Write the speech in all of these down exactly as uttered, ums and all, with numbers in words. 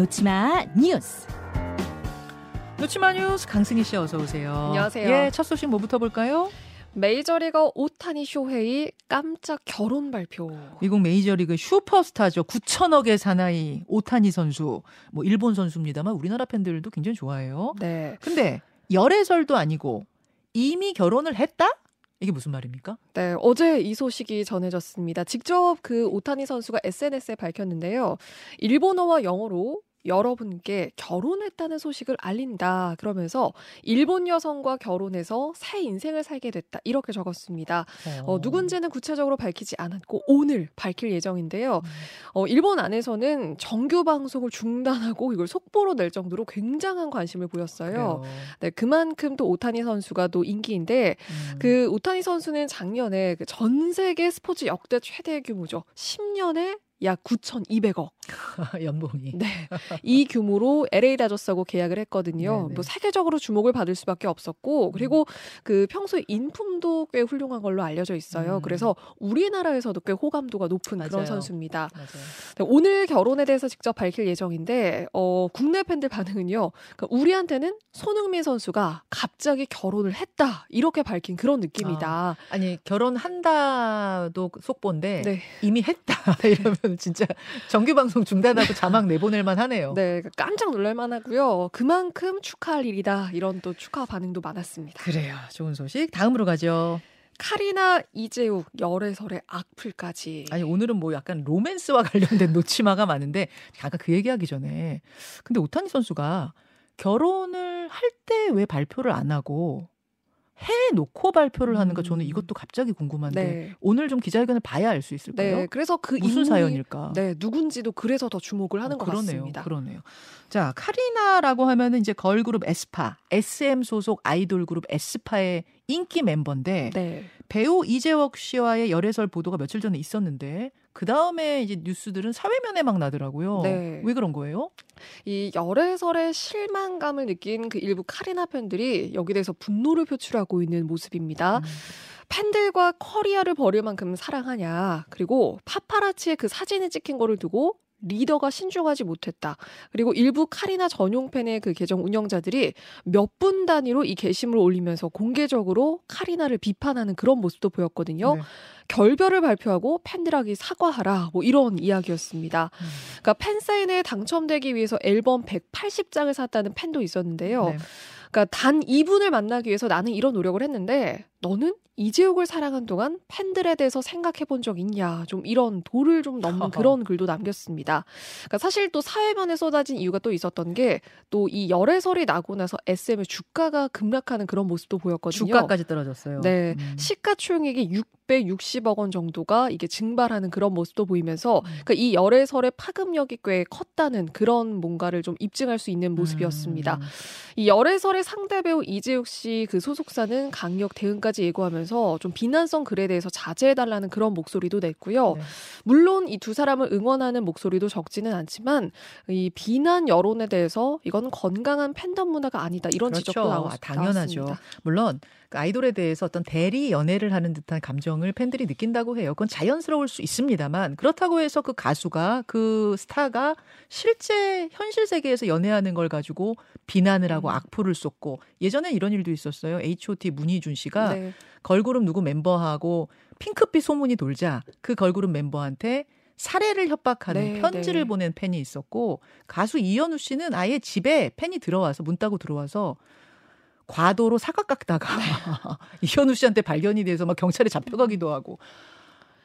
놓치마 뉴스. 놓치마 뉴스 강승희 씨 어서 오세요. 안녕하세요. 예, 첫 소식 뭐부터 볼까요? 메이저리거 오타니 쇼헤이 깜짝 결혼 발표. 미국 메이저리그 슈퍼스타죠. 구천억의 사나이 오타니 선수. 뭐 일본 선수입니다만 우리나라 팬들도 굉장히 좋아해요. 네. 근데 열애설도 아니고 이미 결혼을 했다? 이게 무슨 말입니까? 네, 어제 이 소식이 전해졌습니다. 직접 그 오타니 선수가 에스엔에스에 밝혔는데요. 일본어와 영어로 여러분께 결혼했다는 소식을 알린다. 그러면서 일본 여성과 결혼해서 새 인생을 살게 됐다. 이렇게 적었습니다. 어, 누군지는 구체적으로 밝히지 않았고 오늘 밝힐 예정인데요. 어, 일본 안에서는 정규 방송을 중단하고 이걸 속보로 낼 정도로 굉장한 관심을 보였어요. 네, 그만큼 또 오타니 선수가 또 인기인데 음. 그 오타니 선수는 작년에 그 전 세계 스포츠 역대 최대 규모죠. 십 년에 약 구천이백억 연봉이. 네, 이 규모로 엘에이 다저스하고 계약을 했거든요. 네네. 뭐 세계적으로 주목을 받을 수밖에 없었고, 그리고 그 평소 인품도 꽤 훌륭한 걸로 알려져 있어요. 음. 그래서 우리나라에서도 꽤 호감도가 높은 맞아요. 그런 선수입니다. 맞아요. 오늘 결혼에 대해서 직접 밝힐 예정인데, 어, 국내 팬들 반응은요. 그러니까 우리한테는 손흥민 선수가 갑자기 결혼을 했다 이렇게 밝힌 그런 느낌이다. 아, 아니 결혼한다도 속보인데 네. 이미 했다 이러면. 진짜 정규 방송 중단하고 자막 내보낼만 하네요. 네, 깜짝 놀랄만 하고요. 그만큼 축하할 일이다. 이런 또 축하 반응도 많았습니다. 그래요. 좋은 소식. 다음으로 가죠. 카리나, 이재욱, 열애설의 악플까지. 아니 오늘은 뭐 약간 로맨스와 관련된 노치마가 많은데 아까 그 얘기하기 전에 근데 오타니 선수가 결혼을 할 때 왜 발표를 안 하고 해놓고 발표를 하는가 저는 이것도 갑자기 궁금한데 네. 오늘 좀 기자회견을 봐야 알 수 있을까요? 네, 그래서 그 무슨 인물이, 사연일까? 네, 누군지도 그래서 더 주목을 하는 어, 것 그러네요, 같습니다. 그러네요. 자, 카리나라고 하면 이제 걸그룹 에스파, 에스엠 소속 아이돌 그룹 에스파의 인기 멤버인데 네. 배우 이재욱 씨와의 열애설 보도가 며칠 전에 있었는데 그 다음에 이제 뉴스들은 사회면에 막 나더라고요. 네. 왜 그런 거예요? 이 열애설의 실망감을 느낀 그 일부 카리나 팬들이 여기 대해서 분노를 표출하고 있는 모습입니다. 음. 팬들과 커리어를 버릴 만큼 사랑하냐. 그리고 파파라치의 그 사진을 찍힌 거를 두고 리더가 신중하지 못했다. 그리고 일부 카리나 전용 팬의 그 계정 운영자들이 몇 분 단위로 이 게시물을 올리면서 공개적으로 카리나를 비판하는 그런 모습도 보였거든요. 네. 결별을 발표하고 팬들에게 사과하라 뭐 이런 이야기였습니다. 음. 그러니까 팬사인회에 당첨되기 위해서 앨범 백팔십 장을 샀다는 팬도 있었는데요. 네. 그러니까 단 이분을 만나기 위해서 나는 이런 노력을 했는데 너는 이재욱을 사랑한 동안 팬들에 대해서 생각해본 적 있냐 좀 이런 도를 좀 넘는 그런 글도 남겼습니다. 그러니까 사실 또 사회면에 쏟아진 이유가 또 있었던 게 또 이 열애설이 나고 나서 에스엠의 주가가 급락하는 그런 모습도 보였거든요. 주가까지 떨어졌어요. 네, 음. 시가총액이 육백육십억 원 정도가 이게 증발하는 그런 모습도 보이면서 그러니까 이 열애설의 파급력이 꽤 컸다는 그런 뭔가를 좀 입증할 수 있는 모습이었습니다. 음. 이 열애설의 상대 배우 이재욱 씨 그 소속사는 강력 대응까지 예고하면서 좀 비난성 글에 대해서 자제해달라는 그런 목소리도 냈고요. 네. 물론 이 두 사람을 응원하는 목소리도 적지는 않지만 이 비난 여론에 대해서 이건 건강한 팬덤 문화가 아니다 이런 그렇죠. 지적도 나왔습니다. 당연하죠. 물론 아이돌에 대해서 어떤 대리 연애를 하는 듯한 감정을 팬들이 느낀다고 해요. 그건 자연스러울 수 있습니다만 그렇다고 해서 그 가수가 그 스타가 실제 현실 세계에서 연애하는 걸 가지고 비난을 하고 음. 악플을 쏟고 예전에 이런 일도 있었어요. 에이치 오 티 문희준 씨가 네. 걸그룹 누구 멤버하고 핑크빛 소문이 돌자 그 걸그룹 멤버한테 살해를 협박하는 네, 편지를 네. 보낸 팬이 있었고 가수 이현우 씨는 아예 집에 팬이 들어와서 문 따고 들어와서 과도로 사각 깎다가 이현우 씨한테 발견이 돼서 막 경찰에 잡혀가기도 하고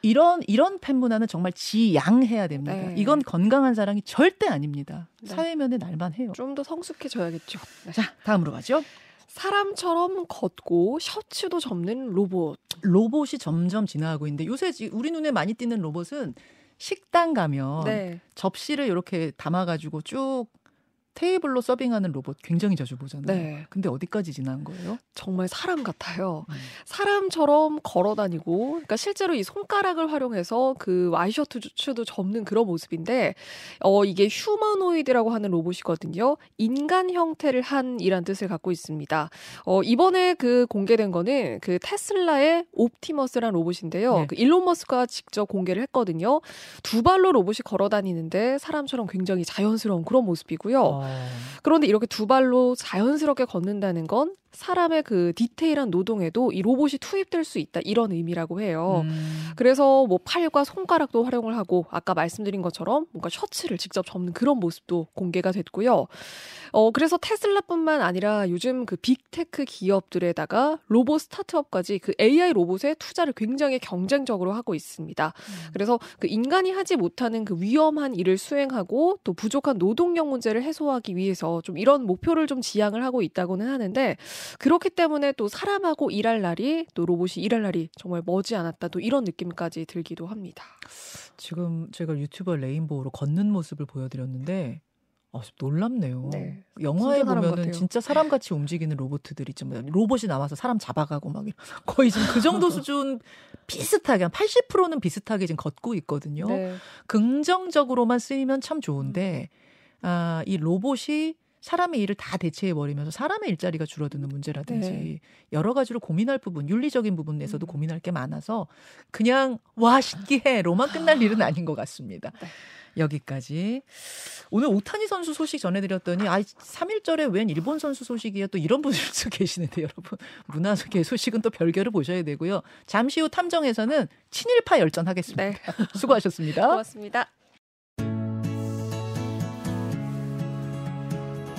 이런 이런 팬 문화는 정말 지양해야 됩니다. 네. 이건 건강한 사랑이 절대 아닙니다. 네. 사회면에 날만해요. 좀 더 성숙해져야겠죠. 네. 자, 다음으로 가죠. 사람처럼 걷고 셔츠도 접는 로봇. 로봇이 점점 진화하고 있는데 요새 우리 눈에 많이 띄는 로봇은 식당 가면 네. 접시를 이렇게 담아가지고 쭉 테이블로 서빙하는 로봇 굉장히 자주 보잖아요. 네. 근데 어디까지 지난 거예요? 정말 사람 같아요. 음. 사람처럼 걸어다니고, 그러니까 실제로 이 손가락을 활용해서 그 와이셔츠도 접는 그런 모습인데, 어, 이게 휴머노이드라고 하는 로봇이거든요. 인간 형태를 한 이란 뜻을 갖고 있습니다. 어, 이번에 그 공개된 거는 그 테슬라의 옵티머스란 로봇인데요. 네. 그 일론 머스크가 직접 공개를 했거든요. 두 발로 로봇이 걸어다니는데 사람처럼 굉장히 자연스러운 그런 모습이고요. 어. 그런데 이렇게 두 발로 자연스럽게 걷는다는 건 사람의 그 디테일한 노동에도 이 로봇이 투입될 수 있다, 이런 의미라고 해요. 음. 그래서 뭐 팔과 손가락도 활용을 하고, 아까 말씀드린 것처럼 뭔가 셔츠를 직접 접는 그런 모습도 공개가 됐고요. 어, 그래서 테슬라뿐만 아니라 요즘 그 빅테크 기업들에다가 로봇 스타트업까지 그 에이아이 로봇에 투자를 굉장히 경쟁적으로 하고 있습니다. 음. 그래서 그 인간이 하지 못하는 그 위험한 일을 수행하고 또 부족한 노동력 문제를 해소하기 위해서 좀 이런 목표를 좀 지향을 하고 있다고는 하는데, 그렇기 때문에 또 사람하고 일할 날이, 또 로봇이 일할 날이 정말 머지않았다, 또 이런 느낌까지 들기도 합니다. 지금 제가 유튜버 레인보우로 걷는 모습을 보여드렸는데 아, 놀랍네요. 네, 영화에 보면은 진짜 사람같이 움직이는 로봇들이 있잖아요. 로봇이 나와서 사람 잡아가고 막 거의 지금 그 정도 수준 비슷하게 한 팔십 퍼센트는 비슷하게 지금 걷고 있거든요. 네. 긍정적으로만 쓰이면 참 좋은데, 아, 이 로봇이 사람의 일을 다 대체해버리면서 사람의 일자리가 줄어드는 문제라든지 네. 여러 가지로 고민할 부분, 윤리적인 부분에서도 음. 고민할 게 많아서 그냥 와 신기해로만 끝날 일은 아닌 것 같습니다. 네. 여기까지. 오늘 오타니 선수 소식 전해드렸더니 아, 삼일절에 웬 일본 선수 소식이야, 또 이런 분들도 계시는데 여러분, 문화계 소식은 또 별개로 보셔야 되고요. 잠시 후 탐정에서는 친일파 열전하겠습니다. 네. 수고하셨습니다. 고맙습니다.